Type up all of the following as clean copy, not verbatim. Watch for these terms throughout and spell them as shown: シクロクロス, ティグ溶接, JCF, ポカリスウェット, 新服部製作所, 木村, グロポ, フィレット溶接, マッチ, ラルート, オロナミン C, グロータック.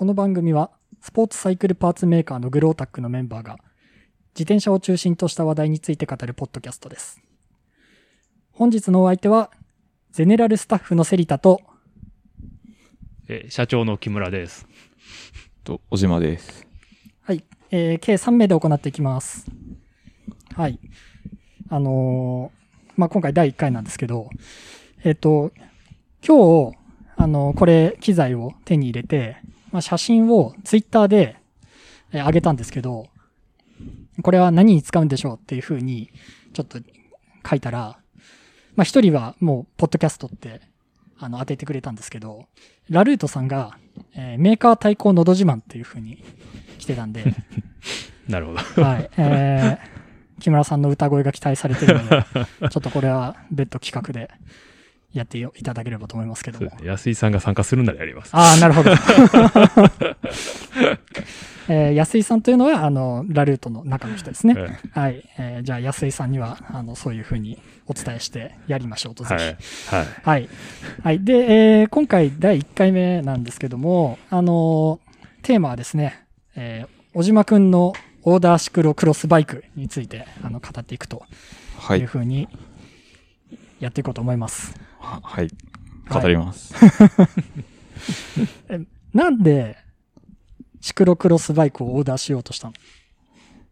この番組はスポーツサイクルパーツメーカーのグロータックのメンバーが自転車を中心とした話題について語るポッドキャストです。本日のお相手はゼネラルスタッフのセリタと社長の木村です。小島です。はい、計3名で行っていきます。はい、今回第1回なんですけど、今日これ機材を手に入れて、写真をツイッターで上げたんですけど、これは何に使うんでしょうっていう風にちょっと書いたら、一人はもうポッドキャストって当ててくれたんですけど、ラルートさんが、メーカー対抗のど自慢っていう風に来てたんでなるほど、はい、木村さんの歌声が期待されてるのでちょっとこれは別途企画でやっていただければと思いますけども。安井さんが参加するならやります。ああ、なるほど、安井さんというのはラルートの中の人ですね。はい、じゃあ安井さんにはそういうふうにお伝えしてやりましょうと、ぜひ。はいはい、はい、で、今回第1回目なんですけども、テーマはですね、小島くんのオーダーシクロクロスバイクについて語っていくというふうにやっていこうと思います。はいはい、語ります、はいなんでシクロクロスバイクをオーダーしようとした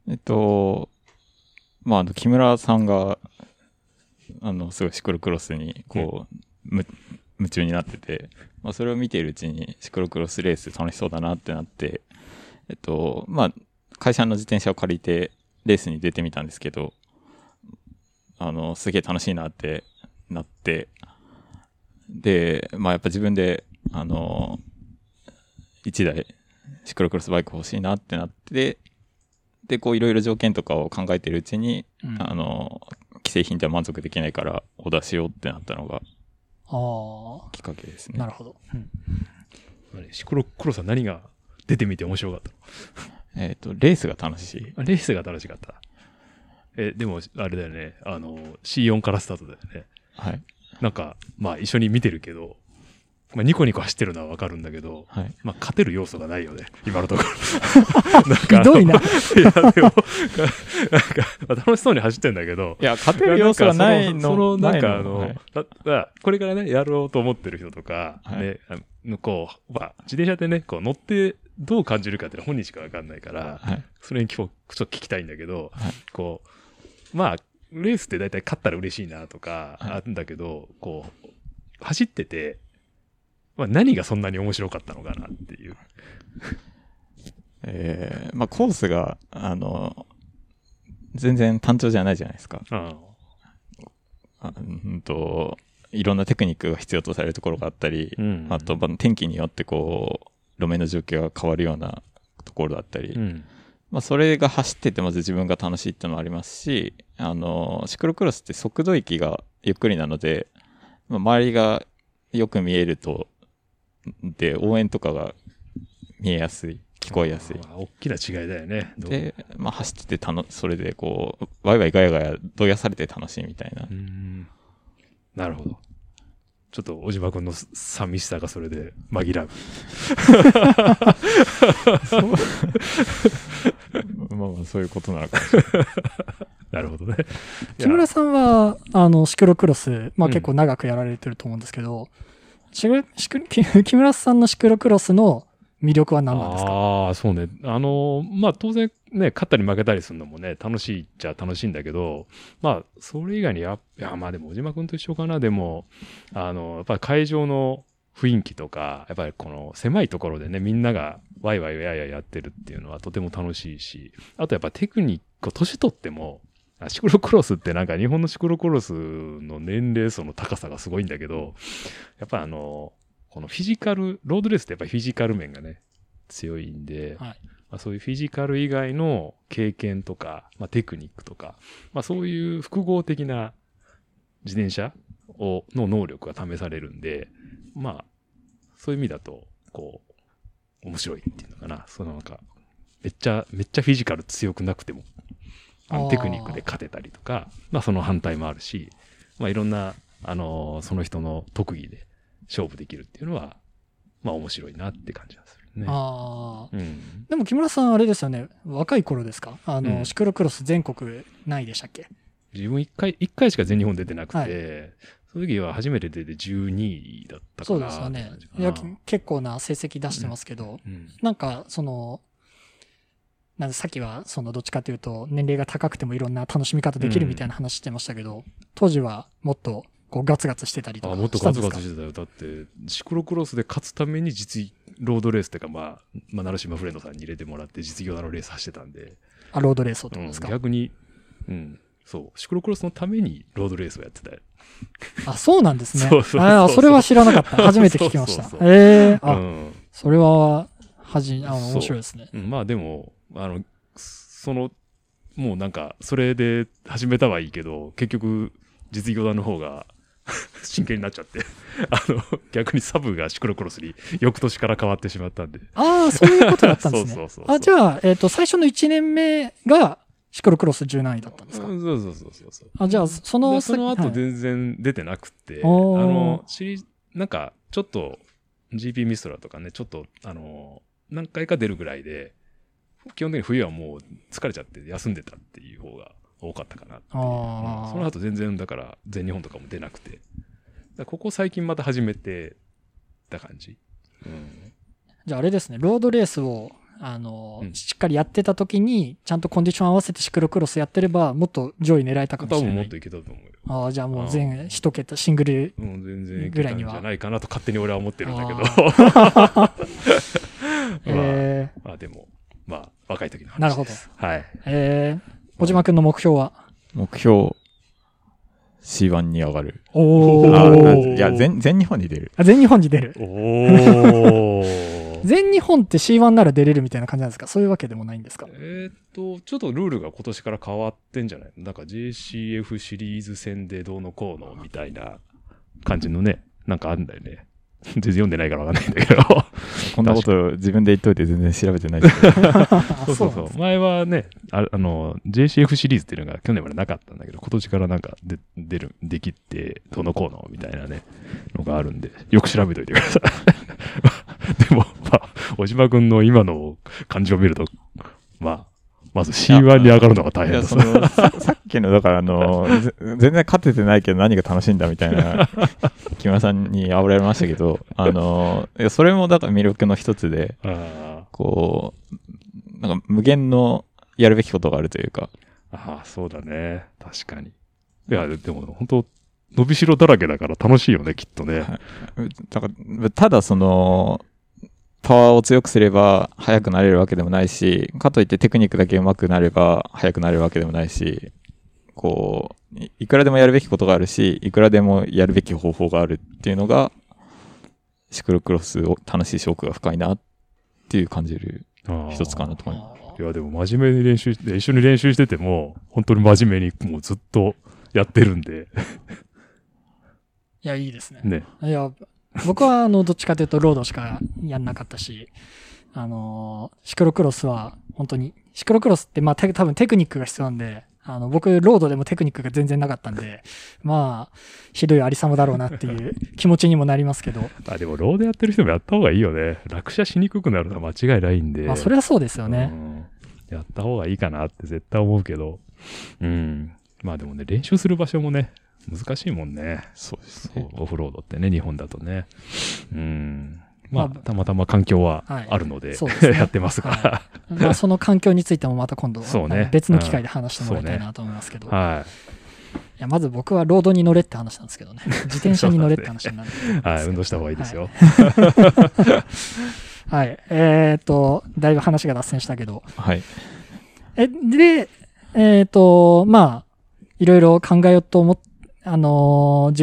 の？木村さんがすごいシクロクロスにこう、夢中になってて、それを見ているうちにシクロクロスレース楽しそうだなってなって、会社の自転車を借りてレースに出てみたんですけど、すげえ楽しいなってなって。で、やっぱ自分で、一台、シクロクロスバイク欲しいなってなって、で、いろいろ条件とかを考えてるうちに、既製品では満足できないから、オーダーしようってなったのが、きっかけですね。なるほど。うん、シクロクロスは何が出てみて面白かったの？レースが楽しい。レースが楽しかった。でも、あれだよね、C4 からスタートだよね。はい。一緒に見てるけど、ニコニコ走ってるのはわかるんだけど、はい、勝てる要素がないよね、今のところ。ひどいな。いや、でも、楽しそうに走ってんだけど。いや、勝てる要素がないの。これからね、やろうと思ってる人とか、はい、ね、自転車でね、乗ってどう感じるかっていうのは本人しかわかんないから、はい、それに今日ちょっと聞きたいんだけど、はい、レースって大体勝ったら嬉しいなとかあるんだけど、はい、走ってて、何がそんなに面白かったのかなっていう、コースが全然単調じゃないじゃないですか。いろんなテクニックが必要とされるところがあったり、あと天気によって路面の状況が変わるようなところだったり。それが走っててまず自分が楽しいってのもありますし、シクロクロスって速度域がゆっくりなので、周りがよく見えると、で、応援とかが見えやすい、聞こえやすい。大きな違いだよね。で、走っててそれでワイワイガヤガヤどやされて楽しいみたいな。なるほど。ちょっと小島くんの寂しさがそれで紛らうそういうことなのかなるほどね。木村さんはシクロクロス、結構長くやられてると思うんですけど、木村さんのシクロクロスの魅力は何なんですか？そうね。当然ね、勝ったり負けたりするのもね、楽しいっちゃ楽しいんだけど、それ以外にでも小島くんと一緒かな。でも、やっぱり会場の雰囲気とか、やっぱり狭いところでね、みんながワイワイやややってるっていうのはとても楽しいし、あとやっぱテクニック、年取っても、シクロクロスって日本のシクロクロスの年齢層の高さがすごいんだけど、やっぱフィジカル、ロードレースってやっぱりフィジカル面がね、強いんで、はい、そういうフィジカル以外の経験とか、テクニックとか、そういう複合的な自転車の能力が試されるんで、そういう意味だと、面白いっていうのかな。めっちゃフィジカル強くなくても、テクニックで勝てたりとか、その反対もあるし、いろんな、その人の特技で勝負できるっていうのは、面白いなって感じがする。ね。あ、うん、でも木村さんあれですよね、若い頃ですか、うん、シクロクロス全国何位でしたっけ。自分1回しか全日本出てなくて、はい、その時は初めて出て12位だったから。そうですよね。いや結構な成績出してますけど、うんうん、なんかそのなんでさっきはそのどっちかというと年齢が高くてもいろんな楽しみ方できるみたいな話してましたけど、うん、当時はもっとこうガツガツしてたりとかしたんですか。もっとガツガツしてたよ。だってシクロクロスで勝つために実ロードレースというか、まあ成島フレンドさんに入れてもらって実業団のレース走ってたんで。あ、ロードレースをってことですか。うん、逆に、うん、そうシクロクロスのためにロードレースをやってた。あ、そうなんですね。そうそれは知らなかった。初めて聞きました。そうそうそう、あ、うん、それは面白いですね。まあでももうなんかそれで始めたはいいけど、結局実業団の方が真剣になっちゃって逆にサブがシクロクロスに翌年から変わってしまったんで。ああ、そういうことだったんですね。そうあ、じゃあ、最初の1年目がシクロクロス10何位だったんですか。そう。あ、じゃあその後全然出てなくて、はい、なんかちょっと GP ミストラとかね、ちょっと何回か出るぐらいで、基本的に冬はもう疲れちゃって休んでたっていう方が多かったかなって。あ、うん、その後全然だから全日本とかも出なくて、ここ最近また始めてた感じ、うん、じゃああれですね、ロードレースをしっかりやってた時にちゃんとコンディション合わせてシクロクロスやってればもっと上位狙えたかもしれない。多分もっといけたと思うよ。あ、じゃあもう全一桁シングルぐらいには、うん、全然いけたんじゃないかなと勝手に俺は思ってるんだけどまあでもまあ、若い時の話です。なるほど。はい。小島くんの目標は？目標、C1 に上がる。おー。いや、全日本に出る。あ、全日本に出る。おー。全日本って C1 なら出れるみたいな感じなんですか？そういうわけでもないんですか？ちょっとルールが今年から変わってんじゃない？なんか JCF シリーズ戦でどうのこうのみたいな感じのね、なんかあるんだよね。全然読んでないからわかんないんだけど。こんなこと自分で言っといて全然調べてないですけどそう。前はね、JCF シリーズっていうのが去年までなかったんだけど、今年からなんかできて、どのコーナーみたいなね、のがあるんで、よく調べといてください。でも、小島くんの今の感じを見ると、まず C1 に上がるのが大変です。さっきのだから全然勝ててないけど何が楽しいんだみたいな木村さんに煽られましたけど、それもだから魅力の一つで、こうなんか無限のやるべきことがあるというか。ああ、そうだね、確かに。いやでも本当伸びしろだらけだから楽しいよね、きっとね。だからただパワーを強くすれば速くなれるわけでもないし、かといってテクニックだけ上手くなれば速くなれるわけでもないし、こういくらでもやるべきことがあるし、いくらでもやるべき方法があるっていうのがシクロクロスを楽しい証拠が深いなっていう感じる一つかなと思います。いやでも真面目に練習して一緒に練習してても本当に真面目にもうずっとやってるんでいやいいですね。ね、いや僕はどっちかというとロードしかやんなかったし、シクロクロスは本当に、シクロクロスって多分テクニックが必要なんで、僕ロードでもテクニックが全然なかったんで、ひどいありさまだろうなっていう気持ちにもなりますけどあ、でもロードやってる人もやった方がいいよね。落車しにくくなるのは間違いないんで。まあそれはそうですよね、うん、やった方がいいかなって絶対思うけど、うん、まあでもね、練習する場所もね難しいもんね。そうですね。オフロードってね、日本だとね。たまたま環境はあるので、はいね、やってますから、はいその環境についてもまた今度、ね、別の機会で話してもらいたいなと思いますけど、いやまず僕はロードに乗れって話なんですけどね。自転車に乗れって話になるんですけど、運動した方がいいですよ。はい、だいぶ話が脱線したけど、はい、でいろいろ考えようと思って、自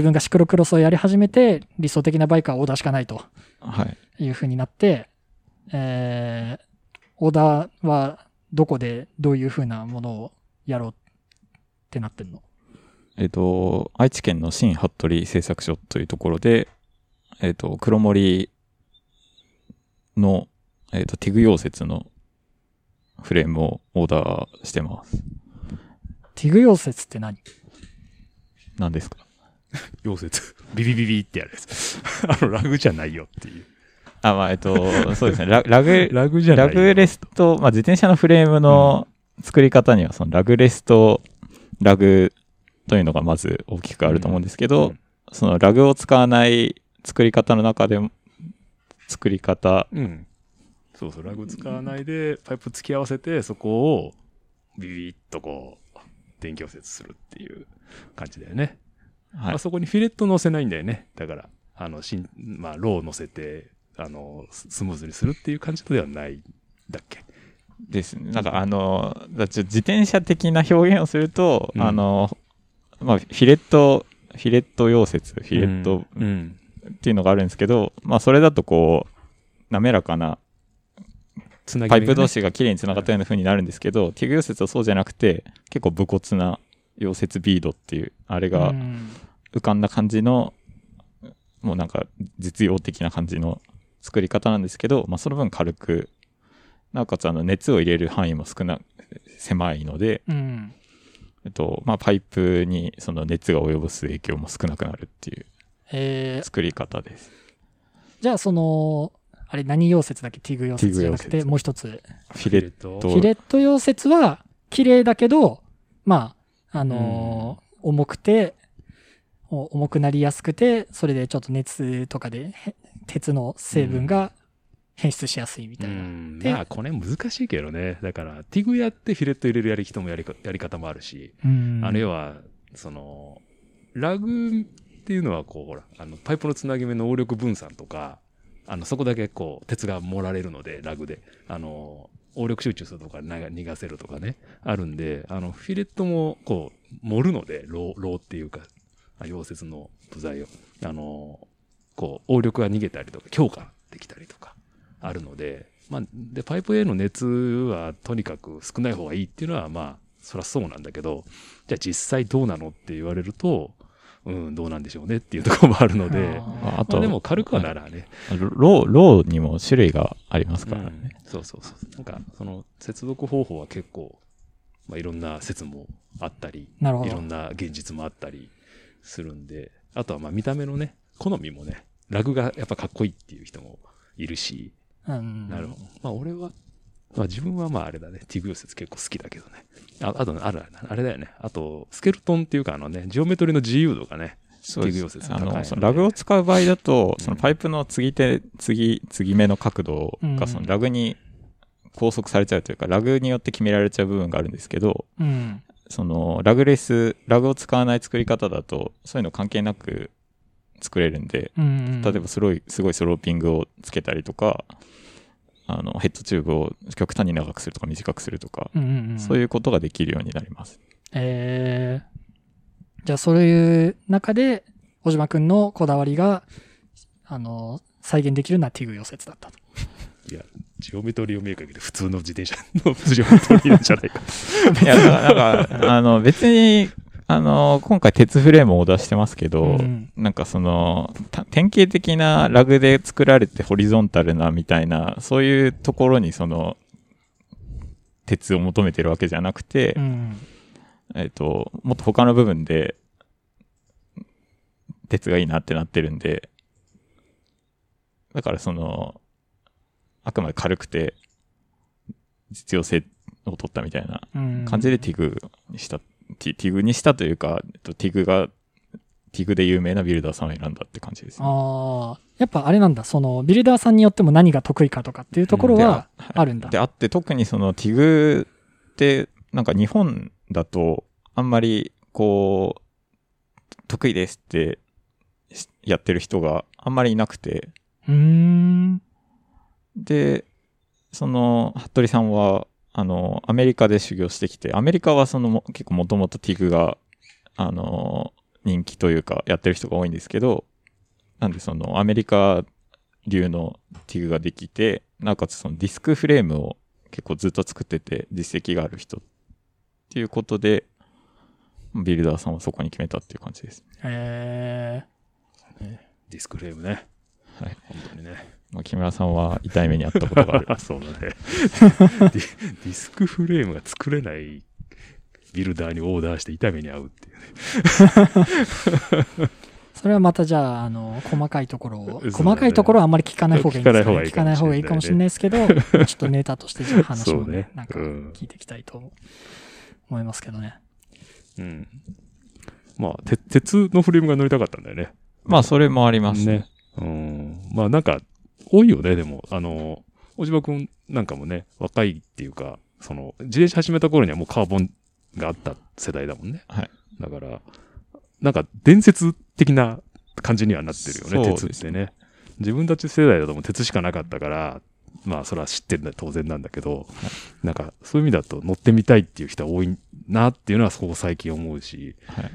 分がシクロクロスをやり始めて理想的なバイクはオーダーしかないという風になって、オーダーはどこでどういう風なものをやろうってなってんの？愛知県の新服部製作所というところで、黒森の、ティグ溶接のフレームをオーダーしてます。ティグ溶接って何？何ですか？溶接。ビビビビってやるやつ。ラグじゃないよっていう。そうですね、ラグレスト、まあ、自転車のフレームの作り方にはそのラグレストラグというのがまず大きくあると思うんですけど、うん、そのラグを使わない作り方の中でも作り方、うん、そうそう、ラグ使わないでパイプ突き合わせてそこをビビッとこう電気溶接するっていう感じだよね。はい、あそこにフィレット乗せないんだよね。だからまあ、ロー乗せてスムーズにするっていう感じではないだっけですね。なんか自転車的な表現をすると、うん、まあ、フィレット溶接、フィレットっていうのがあるんですけど、うんうん、まあ、それだとこう滑らかなパイプ同士がきれいにつながったような風になるんですけど、ティグ溶接はそうじゃなくて結構武骨な溶接ビードっていうあれが浮かんだ感じの、もうなんか実用的な感じの作り方なんですけど、まあ、その分軽く、なおかつ熱を入れる範囲も狭いので、うん、まあ、パイプにその熱が及ぼす影響も少なくなるっていう作り方です。じゃああれ何溶接だっけ？ティグ溶接じゃなくてもう一つフィレット溶接は綺麗だけど、まあ重くなりやすくて、それでちょっと熱とかで鉄の成分が変質しやすいみたいな。まあこれ難しいけどね。だからティグやってフィレット入れるやり方もあるし、要はラグっていうのはこうほらパイプのつなぎ目の応力分散とか。そこだけこう鉄が盛られるのでラグで応力集中するとか逃がせるとかねあるんで、フィレットもこう盛るのでローっていうか溶接の部材をこう応力が逃げたりとか強化できたりとかあるので、まあ、でパイプへの熱はとにかく少ない方がいいっていうのはまあそりゃそうなんだけど、じゃあ実際どうなのって言われると。うん、どうなんでしょうねっていうところもあるので、あと、まあ、でも軽くはならね、ローにも種類がありますからね、うん、そうそうそう、なんか接続方法は結構、まあ、いろんな説もあったり、いろんな現実もあったりするんで、あとはまあ見た目のね好みもね、ラグがやっぱかっこいいっていう人もいるし、うん、なるほど、まあ俺は、まあ、自分はまああれだね、ティグ溶接結構好きだけどね。あれだよね。あと、スケルトンっていうかジオメトリの自由度がね、ティグ溶接高いので。ラグを使う場合だと、そのパイプの継ぎ目の角度がそのラグに拘束されちゃうというか、ラグによって決められちゃう部分があるんですけど、うん、ラグを使わない作り方だと、そういうの関係なく作れるんで、うん、例えばすごいスローピングをつけたりとか、ヘッドチューブを極端に長くするとか短くするとか、うんうんうん、そういうことができるようになります。じゃあそういう中で小島くんのこだわりが再現できるのはティグ溶接だったと。いやジオメトリーを見る限り普通の自転車のジオメトリーじゃないか。いやなんか別に今回鉄フレームをオーダーしてますけど、うん、なんか典型的なラグで作られてホリゾンタルなみたいな、そういうところに鉄を求めてるわけじゃなくて、うん、もっと他の部分で鉄がいいなってなってるんで、だからあくまで軽くて実用性を取ったみたいな感じでティグにした。ティグにしたというか、ティグで有名なビルダーさんを選んだって感じですね。ああ、やっぱあれなんだ、ビルダーさんによっても何が得意かとかっていうところはあるんだ。であって、特にティグって、なんか日本だと、あんまりこう、得意ですってやってる人があんまりいなくて。で、服部さんは、アメリカで修行してきて、アメリカは結構もともとティグが、人気というか、やってる人が多いんですけど、なんでアメリカ流のティグができて、なおかつディスクフレームを結構ずっと作ってて、実績がある人っていうことで、ビルダーさんはそこに決めたっていう感じです。ディスクフレームね。はい。本当にね。木村さんは痛い目にあったことがある。そうだね。ディスクフレームが作れないビルダーにオーダーして痛い目に遭うっていうね。それはまたじゃあ、細かいところを、細かいところはあんまり聞かない方がいいんですかね。聞かない方がいいかもしれないですけど、ちょっとネタとしてじゃあ話をね、なんか聞いていきたいと思いますけどね。うん。まあ、鉄のフレームが乗りたかったんだよね。まあ、それもありますね。うん。まあ、なんか、多いよね、でも。小島くんなんかもね、若いっていうか、自転車始めた頃にはもうカーボンがあった世代だもんね。はい。だから、なんか伝説的な感じにはなってるよね、鉄ってね。自分たち世代だともう鉄しかなかったから、まあそれは知ってるのは当然なんだけど、はい、なんかそういう意味だと乗ってみたいっていう人は多いなっていうのはそう最近思うし、はい、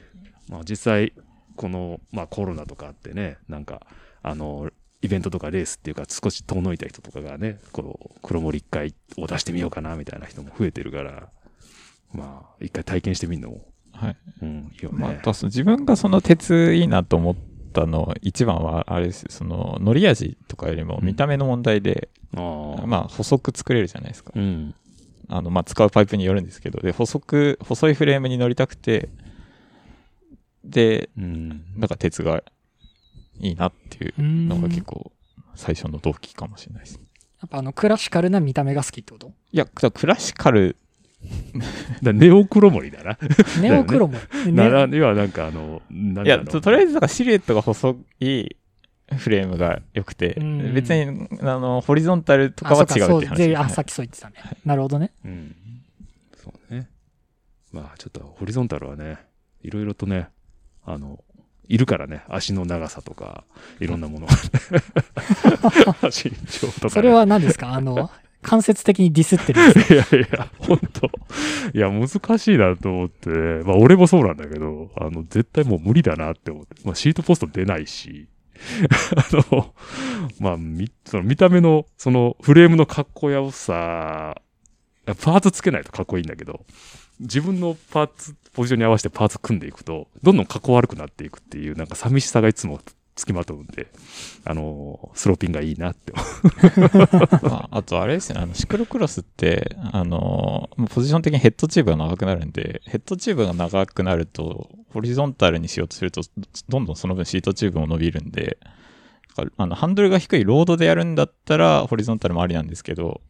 まあ実際この、まあ、コロナとかあってね、なんかイベントとかレースっていうか少し遠のいた人とかがね、この黒森一回を出してみようかなみたいな人も増えてるから、まあ一回体験してみるのも。はい。うん、いいよね。まあ、自分がその鉄いいなと思ったの一番はあれですよ、乗り味とかよりも見た目の問題で、うん、まあ細く作れるじゃないですか。うん、まあ使うパイプによるんですけど、で細いフレームに乗りたくて、で、うん、なんか鉄がいいなっていうのが結構最初の動機かもしれないです。やっぱクラシカルな見た目が好きってこと？いや、クラシカル。だネオ黒森だな。ネオ黒森。要はなんかなんだろう。いや、とりあえずなんかシルエットが細いフレームが良くて、別にホリゾンタルとかは違うって話ですね。あ、さっきそう言ってたね。はい、なるほどね。うん。そうね。まあちょっとホリゾンタルはね、いろいろとね、いるからね、足の長さとかいろんなもの。身長とか、ね。それは何ですか？間接的にディスってるんですよ。いやいや、ほんと。いや、難しいなと思って、ね、まあ、俺もそうなんだけど、絶対もう無理だなって思って、まあ、シートポスト出ないし、まあ、見た目の、フレームのかっこよさ、パーツつけないとかっこいいんだけど、自分のパーツ、ポジションに合わせてパーツ組んでいくと、どんどんかっこ悪くなっていくっていう、なんか寂しさがいつも、付きまとうんで、スローピンがいいなって、まあ。あとあれですね、シクロクロスって、ポジション的にヘッドチューブが長くなるんで、ヘッドチューブが長くなると、ホリゾンタルにしようとすると、どんどんその分シートチューブも伸びるんで、ハンドルが低いロードでやるんだったら、ホリゾンタルもありなんですけど、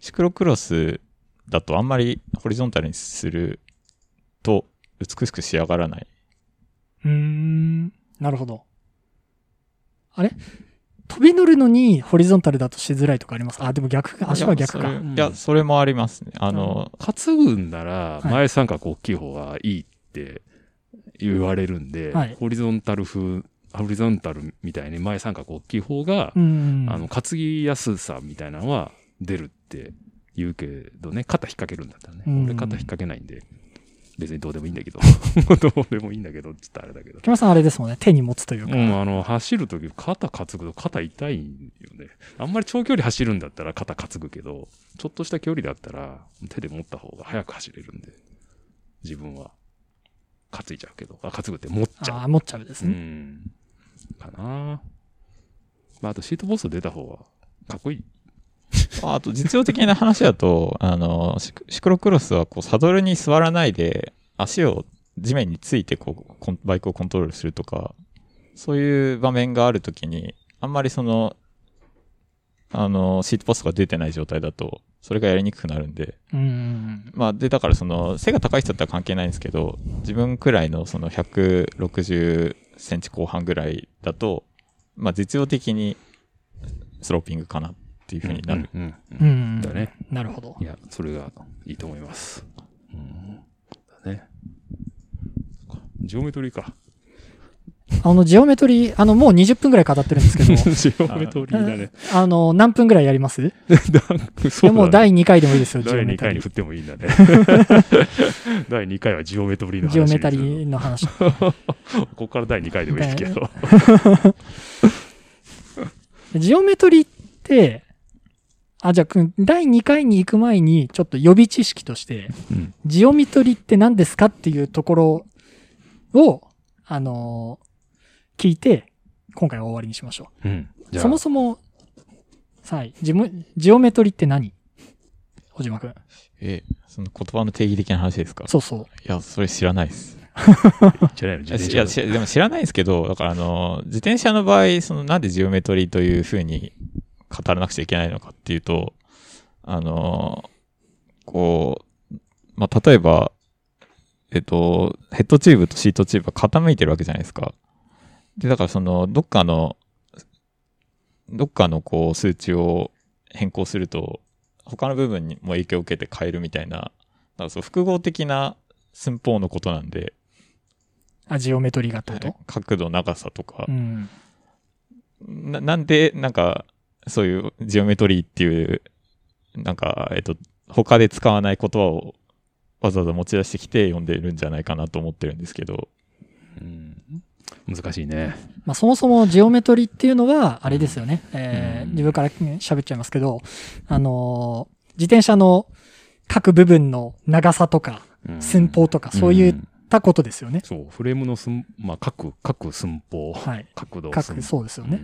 シクロクロスだとあんまりホリゾンタルにすると、美しく仕上がらない。なるほど。あれ飛び乗るのにホリゾンタルだとしづらいとかありますか？あ、でも逆か。足は逆か。いや、それもありますね。担ぐんなら前三角大きい方がいいって言われるんで、はい、ホリゾンタルみたいに前三角大きい方が、担ぎやすさみたいなのは出るって言うけどね、肩引っ掛けるんだったらね。俺肩引っ掛けないんで。別にどうでもいいんだけど、どうでもいいんだけど、ちょっとあれだけど。木村さんあれですもんね、手に持つというか。うん、走るとき肩担ぐと肩痛いんよね。あんまり長距離走るんだったら肩担ぐけど、ちょっとした距離だったら手で持った方が早く走れるんで、自分は担いちゃうけど、担ぐって持っちゃう。ああ、持っちゃうですね。うん。かな。まああとシートポスト出た方がかっこいい。あと実用的な話だと、シクロクロスはこうサドルに座らないで足を地面についてこうバイクをコントロールするとか、そういう場面があるときに、あんまりシートポストが出てない状態だと、それがやりにくくなるんで。まあ、で、だから背が高い人だったら関係ないんですけど、自分くらいの160センチ後半ぐらいだと、まあ実用的にスローピングかな。っていう風になる。だね。なるほど。いや、それがいいと思います。だね。ジオメトリーか。ジオメトリー、もう20分ぐらい語ってるんですけど。ジオメトリーだね。何分ぐらいやります？そうだね。もう第2回でもいいですよ、第2回に振ってもいいんだね。第2回はジオメトリーの話。ジオメトリーの話。ここから第2回でもいいですけど。ジオメトリーって、じゃあ、第2回に行く前に、ちょっと予備知識として、ジオメトリって何ですかっていうところを、聞いて、今回は終わりにしましょう。そもそも、ジオメトリって何？小島くん。言葉の定義的な話ですか？そうそう。いや、それ知らないです。じゃないの自転車。いや、でも知らないですけど、だから自転車の場合、なんでジオメトリーというふうに語らなくちゃいけないのかっていうと、まあ、例えば、ヘッドチューブとシートチューブが傾いてるわけじゃないですか。で、だからどっかの数値を変更すると、他の部分にも影響を受けて変えるみたいな、だから複合的な寸法のことなんで。あ、ジオメトリーがってこと？角度、長さとか。うん、なんで、なんか、そういうジオメトリーっていう、なんか、他で使わない言葉をわざわざ持ち出してきて読んでるんじゃないかなと思ってるんですけど。うん、難しいね。まあ、そもそもジオメトリーっていうのは、あれですよね。自分から喋っちゃいますけど、自転車の各部分の長さとか、寸法とか、そういったことですよね。そう、フレームのまあ、各寸法、はい、角度、そうですよね。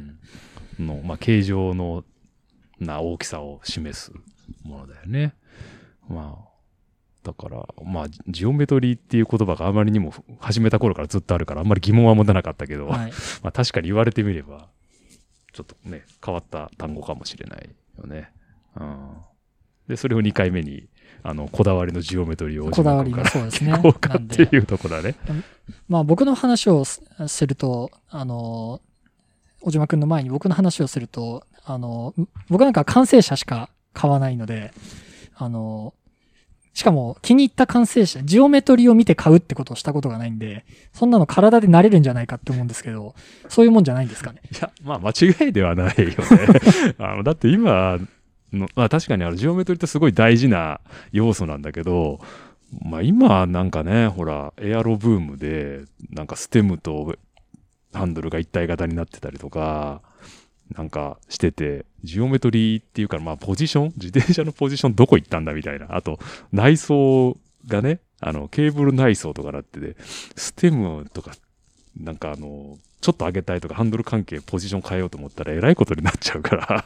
の、まあ、形状の大きさを示すものだよね。まあ、だから、まあ、ジオメトリーっていう言葉があまりにも始めた頃からずっとあるから、あんまり疑問は持たなかったけど、はい、まあ、確かに言われてみれば、ちょっとね、変わった単語かもしれないよね。うん、で、それを2回目に、こだわりのジオメトリーを結構かっていうとこだね。まあ、僕の話をすると、小島くんの前に僕の話をすると、僕なんか完成車しか買わないので、しかも気に入った完成車、ジオメトリーを見て買うってことをしたことがないんで、そんなの体で慣れるんじゃないかって思うんですけど、そういうもんじゃないんですかね。いや、まあ間違いではないよね。だって今、まあ、確かにジオメトリーってすごい大事な要素なんだけど、まあ、今なんかね、ほらエアロブームでなんかステムとハンドルが一体型になってたりとかなんかしてて、ジオメトリーっていうか、まあ、ポジション、自転車のポジションどこ行ったんだみたいな、あと内装がね、ケーブル内装とかだってで、ステムとかなんかちょっと上げたいとかハンドル関係ポジション変えようと思ったらえらいことになっちゃうから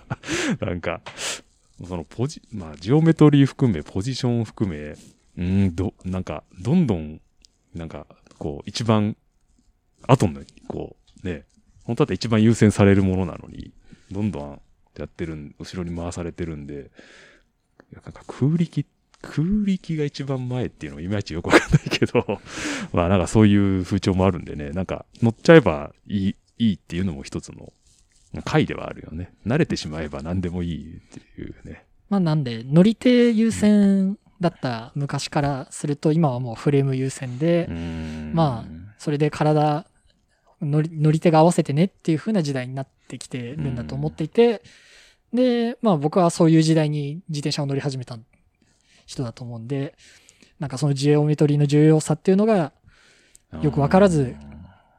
なんかまあ、ジオメトリー含め、ポジション含め、なんか、どんどん、なんか、一番、後の、本当だって一番優先されるものなのに、どんどんやってる、後ろに回されてるんで、なんか空力が一番前っていうのもいまいちよくわかんないけど、まあなんかそういう風潮もあるんでね、なんか乗っちゃえばいいっていうのも一つの、回ではあるよね。慣れてしまえば何でもいいっていうね。まあなんで、乗り手優先だった昔からすると、今はもうフレーム優先で、まあ、それで体、乗り手が合わせてねっていう風な時代になってきてるんだと思っていて、で、まあ僕はそういう時代に自転車を乗り始めた人だと思うんで、なんかそのジオメトリーの重要さっていうのがよくわからず、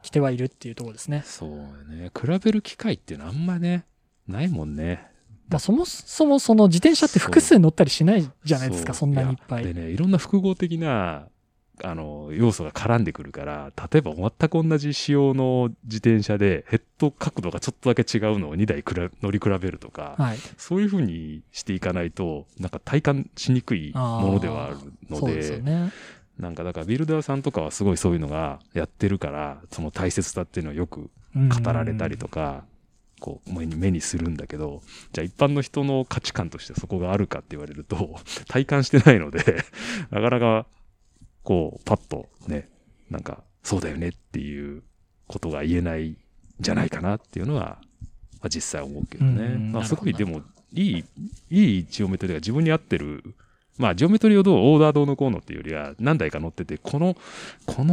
来てはいるっていうところですね。そうね。比べる機会っていうのはあんまね、ないもんね。だそもそもその自転車って複数乗ったりしないじゃないですか、そんなにいっぱい。でね、いろんな複合的な要素が絡んでくるから、例えば全く同じ仕様の自転車でヘッド角度がちょっとだけ違うのを2台乗り比べるとか、はい、そういう風にしていかないとなんか体感しにくいものではあるので。そうですよね。なんかだからビルダーさんとかはすごいそういうのがやってるから、その大切さっていうのをよく語られたりとか、目にするんだけど、じゃあ一般の人の価値観としてそこがあるかって言われると、体感してないので、なかなかパッとね、なんかそうだよねっていうことが言えないんじゃないかなっていうのは、まあ、実際思うけどね。まあ、すごいでもいいジオメトリーが自分に合ってる。まあ、ジオメトリーをどうオーダーどうのこうのっていうよりは、何台か乗ってて、この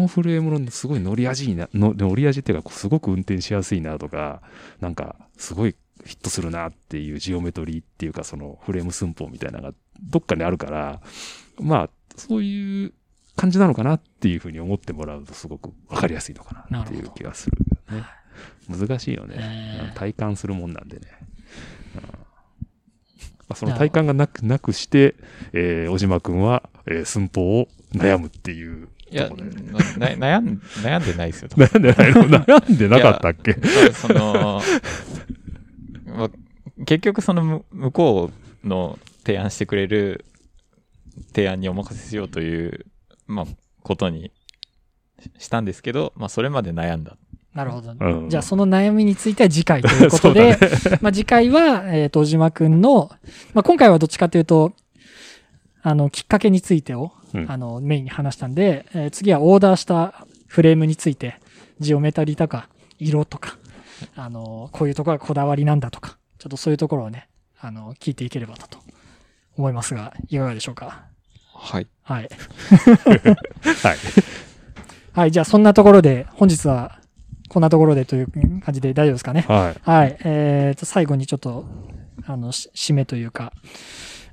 フレームのすごい乗り味っていうか、すごく運転しやすいなとか、なんか、すごいヒットするなっていうジオメトリーっていうか、そのフレーム寸法みたいなのがどっかにあるから、まあ、そういう感じなのかなっていうふうに思ってもらうと、すごくわかりやすいのかなっていう気がするね。難しいよね。体感するもんなんでね。その体感がなくして、小島くんは、寸法を悩むっていうところで、ね。いや、悩んでないですよ。悩んでないの？悩んでなかったっけ？まあ、結局向こうの提案してくれる提案にお任せしようという、まあ、ことにしたんですけど、まあ、それまで悩んだ。なるほど、うん、じゃあその悩みについては次回ということで、そうだねまあ次回は、小島くんの、まあ、今回はどっちかというときっかけについてを、うん、メインに話したんで、次はオーダーしたフレームについてジオメタリとか色とかこういうところがこだわりなんだとかちょっとそういうところをね聞いていければだと思いますがいかがでしょうか。はいはいはいはいじゃあそんなところで本日はこんなところでという感じで大丈夫ですかね。はい。はい。最後にちょっと、締めというか、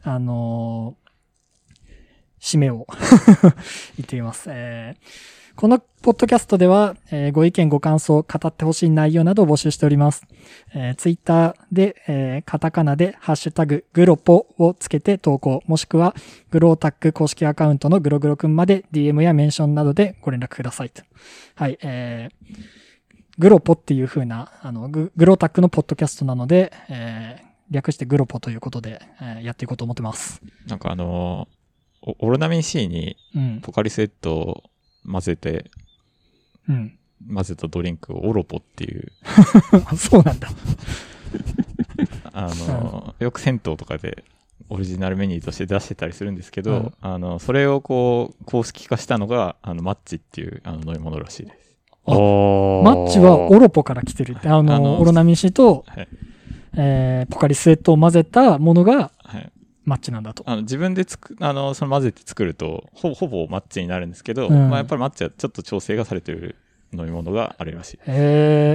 締めを言ってみます。このポッドキャストでは、ご意見ご感想、語ってほしい内容などを募集しております。ツイッターで、カタカナでハッシュタググロポをつけて投稿、もしくはグロータック公式アカウントのグログロくんまで DM やメンションなどでご連絡くださいと。はい。グロポっていう風な、グロータックのポッドキャストなので、略してグロポということで、やっていこうと思ってます。なんかオロナミン C にポカリスエットを混ぜて、うん、混ぜたドリンクをオロポっていう。そうなんだ。よく銭湯とかでオリジナルメニューとして出してたりするんですけど、うん、それをこう、公式化したのが、マッチっていう飲み物らしいです。マッチはオロポから来てるって、オロナミン C と、はいポカリスエットを混ぜたものがマッチなんだと。はい、自分でその混ぜて作るとほぼマッチになるんですけど、うんまあ、やっぱりマッチはちょっと調整がされてる飲み物があるらしい。い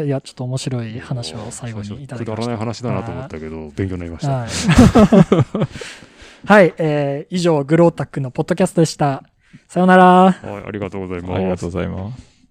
やちょっと面白い話を最後にいただきました。くだらない話だなと思ったけど勉強になりました。はい、はい以上グロータックのポッドキャストでした。さようなら。はい、ありがとうございます。ありがとうございます。